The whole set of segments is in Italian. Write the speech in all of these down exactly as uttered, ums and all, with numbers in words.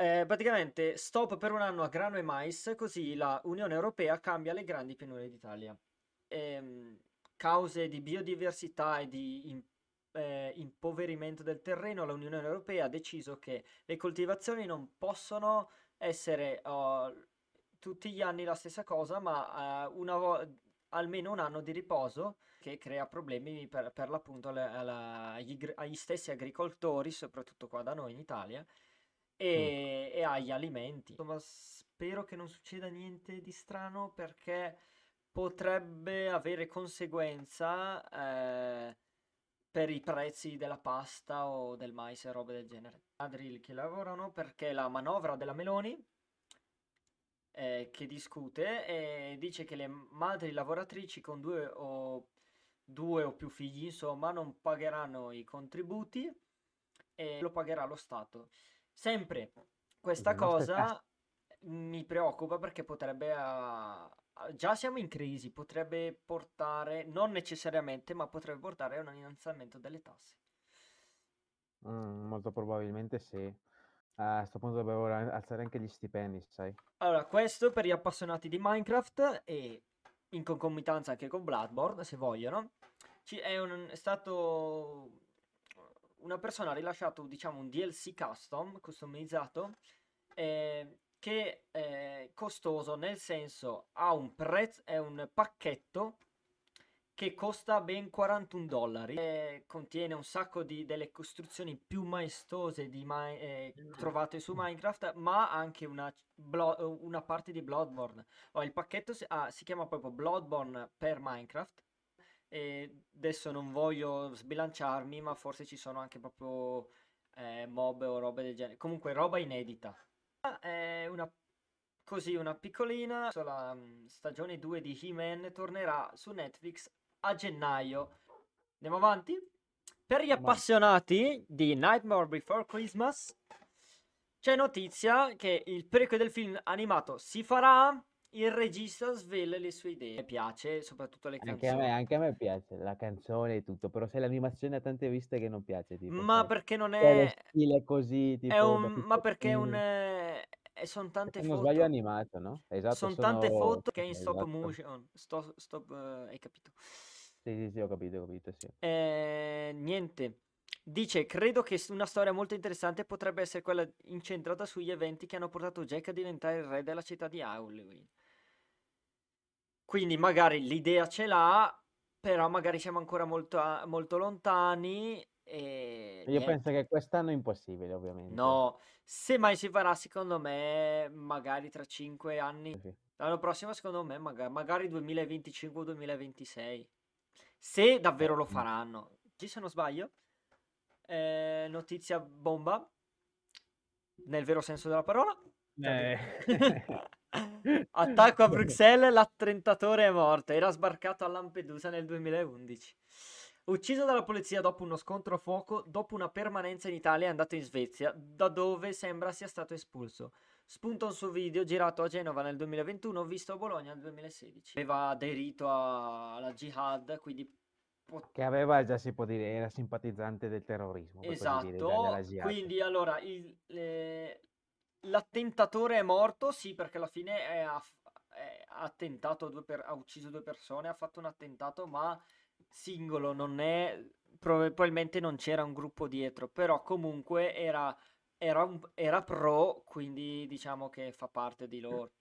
Eh, praticamente stop per un anno a grano e mais, così la Unione Europea cambia le grandi pianure d'Italia. Ehm, cause di biodiversità e di in- eh, impoverimento del terreno, la Unione Europea ha deciso che le coltivazioni non possono essere oh, tutti gli anni la stessa cosa, ma eh, una vo- almeno un anno di riposo, che crea problemi per, per l'appunto alla- alla- agli, gr- agli stessi agricoltori, soprattutto qua da noi in Italia, e, mm. e agli alimenti. Insomma, spero che non succeda niente di strano, perché potrebbe avere conseguenza eh, per i prezzi della pasta o del mais e robe del genere. Padri che lavorano, perché la manovra della Meloni eh, che discute e dice che le madri lavoratrici con due o, due o più figli, insomma, non pagheranno i contributi e lo pagherà lo Stato. Sempre questa Dobbiamo cosa aspettare. Mi preoccupa, perché potrebbe a... già siamo in crisi, potrebbe portare, non necessariamente, ma potrebbe portare a un innalzamento delle tasse. Mm, molto probabilmente sì. A questo punto dobbiamo alzare anche gli stipendi, sai? Allora, questo per gli appassionati di Minecraft e in concomitanza anche con Bloodborne, se vogliono. Ci è, un, è stato una persona ha rilasciato, diciamo, un D L C custom, customizzato, eh, che è costoso, nel senso ha un prezzo, è un pacchetto che costa ben quarantuno dollari e contiene un sacco di delle costruzioni più maestose di ma- eh, trovate su Minecraft, ma anche una, blo- una parte di Bloodborne. Oh, il pacchetto si, ah, si chiama proprio Bloodborne per Minecraft. E adesso non voglio sbilanciarmi, ma forse ci sono anche proprio eh, mob o robe del genere. Comunque roba inedita. È una, così una piccolina. La stagione due di He-Man tornerà su Netflix a gennaio. Andiamo avanti. Per gli appassionati di Nightmare Before Christmas c'è notizia che il prequel del film animato si farà. Il regista svela le sue idee. Mi piace, soprattutto le canzoni. Anche a me, anche a me piace la canzone e tutto, però se l'animazione ha tante viste che non piace. Tipo, ma perché non è... è stile così, tipo, è un... Ma perché è un... Eh, sono tante foto. Non sbaglio animato, no? Esatto, sono, sono tante foto che è in stop esatto. motion. Stop, stop, uh, hai capito? Sì, sì, sì, ho capito, ho capito, sì. Eh, niente. Dice, credo che una storia molto interessante potrebbe essere quella incentrata sugli eventi che hanno portato Jack a diventare il re della città di Halloween. Quindi magari l'idea ce l'ha, però magari siamo ancora molto, molto lontani. E... Io niente. penso che quest'anno è impossibile, ovviamente. No, se mai si farà, secondo me, magari tra cinque anni. Sì. L'anno prossimo, secondo me, magari, magari duemilaventicinque o duemilaventisei. Se davvero lo faranno. Oggi, se non sbaglio, eh, notizia bomba, nel vero senso della parola. Eh. Attacco a Bruxelles, l'attentatore è morto. Era sbarcato a Lampedusa nel duemilaundici. Ucciso dalla polizia dopo uno scontro a fuoco, dopo una permanenza in Italia è andato in Svezia, da dove sembra sia stato espulso. Spunta un suo video girato a Genova nel duemilaventuno, visto a Bologna nel duemilasedici. Aveva aderito a... alla jihad, quindi pot- che aveva, già si può dire, era simpatizzante del terrorismo. Esatto, per così dire, quindi allora il... Le... l'attentatore è morto, sì, perché alla fine è aff- è attentato due per- ha ucciso due persone, ha fatto un attentato, ma singolo, non è probabilmente non c'era un gruppo dietro, però comunque era era, un- era pro, quindi diciamo che fa parte di loro.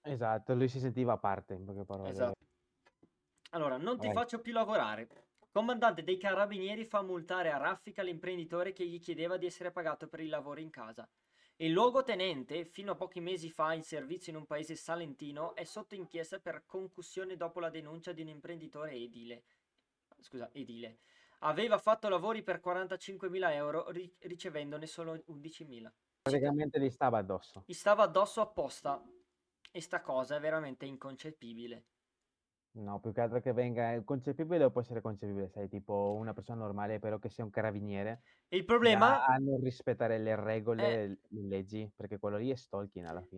Esatto, lui si sentiva a parte, in poche parole. Esatto. Allora, non ti Vai. faccio più lavorare. Comandante dei carabinieri fa multare a raffica l'imprenditore che gli chiedeva di essere pagato per i lavori in casa. Il luogotenente, fino a pochi mesi fa in servizio in un paese salentino, è sotto inchiesta per concussione dopo la denuncia di un imprenditore edile. Scusa, edile. Aveva fatto lavori per quarantacinquemila euro, ri- ricevendone solo undicimila. Praticamente gli stava addosso. Gli stava addosso apposta. E sta cosa è veramente inconcepibile. No, più che altro che venga concepibile o può essere concepibile, sai, tipo una persona normale, però che sia un carabiniere. Il problema a non rispettare le regole, è... le leggi, perché quello lì è stalking alla fine.